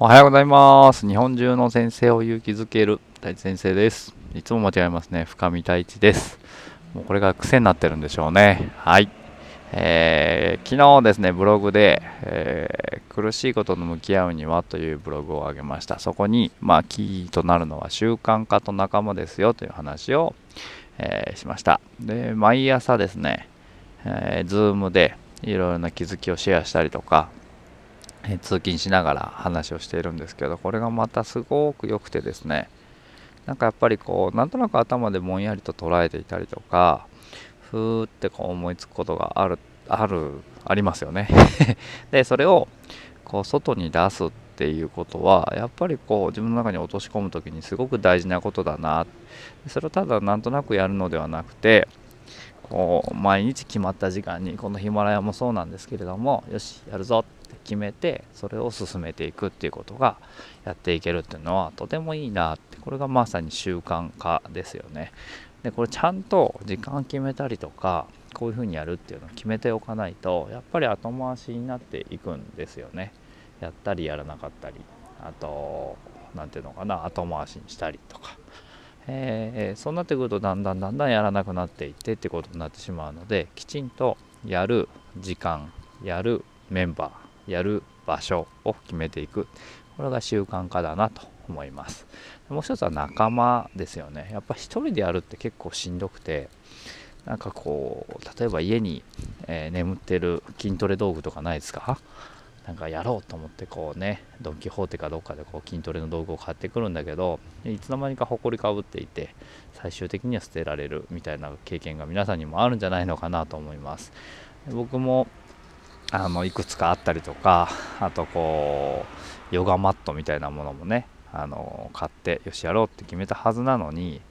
おはようございます。日本中の先生を勇気づける太一先生です。いつも間違えますね。深見太一です。もうこれが癖になってるんでしょうね。はい。昨日ですね、ブログで、苦しいことと向き合うにはというブログを上げました。そこに、キーとなるのは習慣化と仲間ですよという話を、しました。で、毎朝ですね、Zoom でいろいろな気づきをシェアしたりとか、通勤しながら話をしているんですけど、これがまたすごく良くてですね、なんかやっぱりこうなんとなく頭でぼんやりと捉えていたりとか、ふーってこう思いつくことがありますよねで、それをこう外に出すっていうことはやっぱりこう自分の中に落とし込む時にすごく大事なことだな。それをただなんとなくやるのではなくて、こう毎日決まった時間に、このヒマラヤもそうなんですけれども、よしやるぞって決めて、それを進めていくっていうことがやっていけるっていうのはとてもいいなって。これがまさに習慣化ですよね。でこれちゃんと時間決めたりとか、こういうふうにやるっていうのを決めておかないと、やっぱり後回しになっていくんですよね。やったりやらなかったり、あとなんていうのかな、後回しにしたりとか、そうなってくるとだんだんやらなくなっていってってことになってしまうので、きちんとやる時間、やるメンバー、やる場所を決めていく。これが習慣化だなと思います。もう一つは仲間ですよね。やっぱ一人でやるって結構しんどくて、なんかこう例えば家に、眠ってる筋トレ道具とかないですか。なんかやろうと思ってこうね、ドン・キホーテかどっかでこう筋トレの道具を買ってくるんだけど、いつの間にか埃かぶっていて、最終的には捨てられるみたいな経験が皆さんにもあるんじゃないのかなと思います。僕もいくつかあったりとか、あとこうヨガマットみたいなものもね、買ってよしやろうって決めたはずなのに、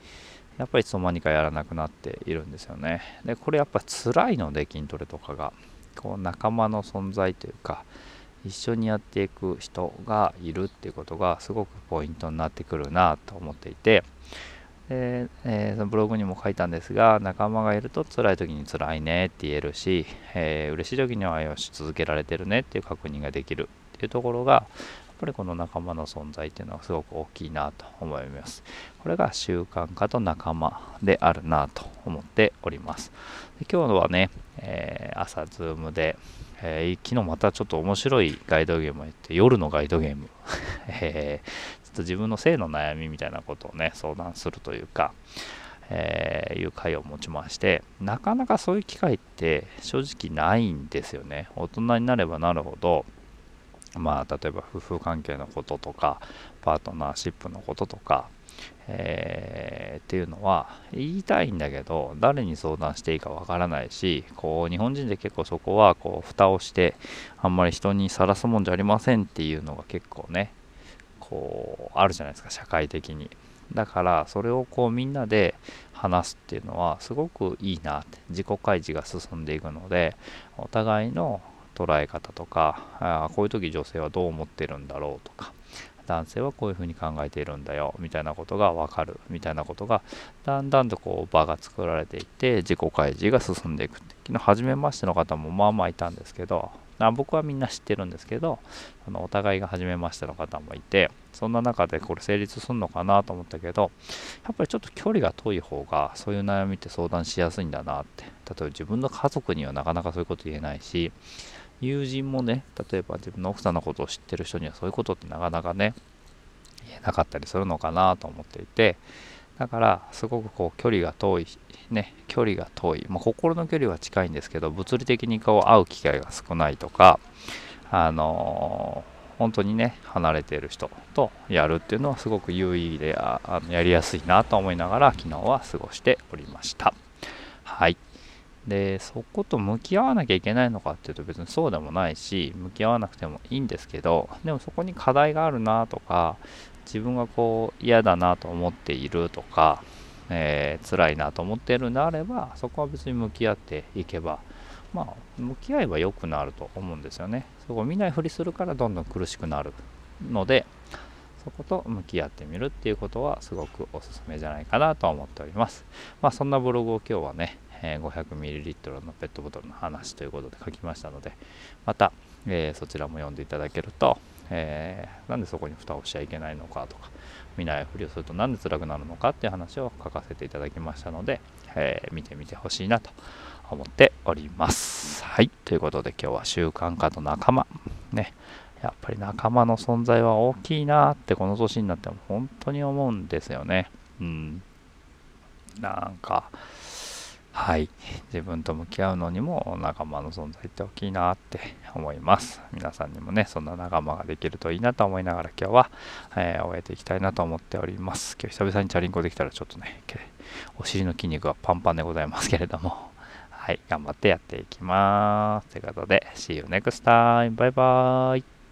やっぱりいつの間にかやらなくなっているんですよね。でこれやっぱ辛いので、筋トレとかがこう仲間の存在というか、一緒にやっていく人がいるっていうことがすごくポイントになってくるなと思っていて、そのブログにも書いたんですが、仲間がいると辛い時に辛いねって言えるし、嬉しい時にはよし続けられてるねっていう確認ができるっていうところが、やっぱりこの仲間の存在っていうのはすごく大きいなと思います。これが習慣化と仲間であるなと思っております。で今日はね、朝ズームで、昨日またちょっと面白いガイドゲームをやって、夜のガイドゲーム、ちょっと自分の性の悩みみたいなことをね、相談するというか、いう会を持ちまして、なかなかそういう機会って正直ないんですよね。大人になればなるほど、例えば夫婦関係のこととか、パートナーシップのこととか、っていうのは言いたいんだけど、誰に相談していいかわからないし、こう日本人で結構そこはこう蓋をして、あんまり人にさらすもんじゃありませんっていうのが結構ね、こうあるじゃないですか、社会的に。だからそれをこうみんなで話すっていうのはすごくいいなって、自己開示が進んでいくので、お互いの捉え方とか、こういう時女性はどう思ってるんだろうとか、男性はこういうふうに考えているんだよみたいなことが分かるみたいなことが、だんだんとこう場が作られていって、自己開示が進んでいく。昨日初めましての方もいたんですけど、僕はみんな知ってるんですけど、お互いが初めましての方もいて、そんな中でこれ成立するのかなと思ったけど、やっぱりちょっと距離が遠い方がそういう悩みって相談しやすいんだなって。例えば自分の家族にはなかなかそういうこと言えないし、友人もね、例えば自分の奥さんのことを知ってる人にはそういうことってなかなかね、言えなかったりするのかなと思っていて、だからすごくこう距離が遠いね、心の距離は近いんですけど、物理的にこう会う機会が少ないとか、本当にね、離れている人とやるっていうのはすごく有意義で、やりやすいなと思いながら昨日は過ごしておりました。はい。でそこと向き合わなきゃいけないのかっていうと、別にそうでもないし、向き合わなくてもいいんですけど、でもそこに課題があるなとか、自分がこう嫌だなと思っているとか、辛いなと思っているのであれば、そこは別に向き合っていけば、向き合えば良くなると思うんですよね。そこを見ないふりするからどんどん苦しくなるので、そこと向き合ってみるっていうことはすごくおすすめじゃないかなと思っております。そんなブログを今日はね、500ml のペットボトルの話ということで書きましたので、また、そちらも読んでいただけると、なんでそこに蓋をしちゃいけないのかとか、見ないふりをするとなんで辛くなるのかっていう話を書かせていただきましたので、見てみてほしいなと思っております。はい、ということで今日は習慣化と仲間ね、やっぱり仲間の存在は大きいなってこの年になっても本当に思うんですよね。なんかはい、自分と向き合うのにも仲間の存在って大きいなって思います。皆さんにもね、そんな仲間ができるといいなと思いながら今日は、終えていきたいなと思っております。今日久々にチャリンコできたらちょっとね、お尻の筋肉がパンパンでございますけれども、はい、頑張ってやっていきます。ということで See you next time バイバーイ。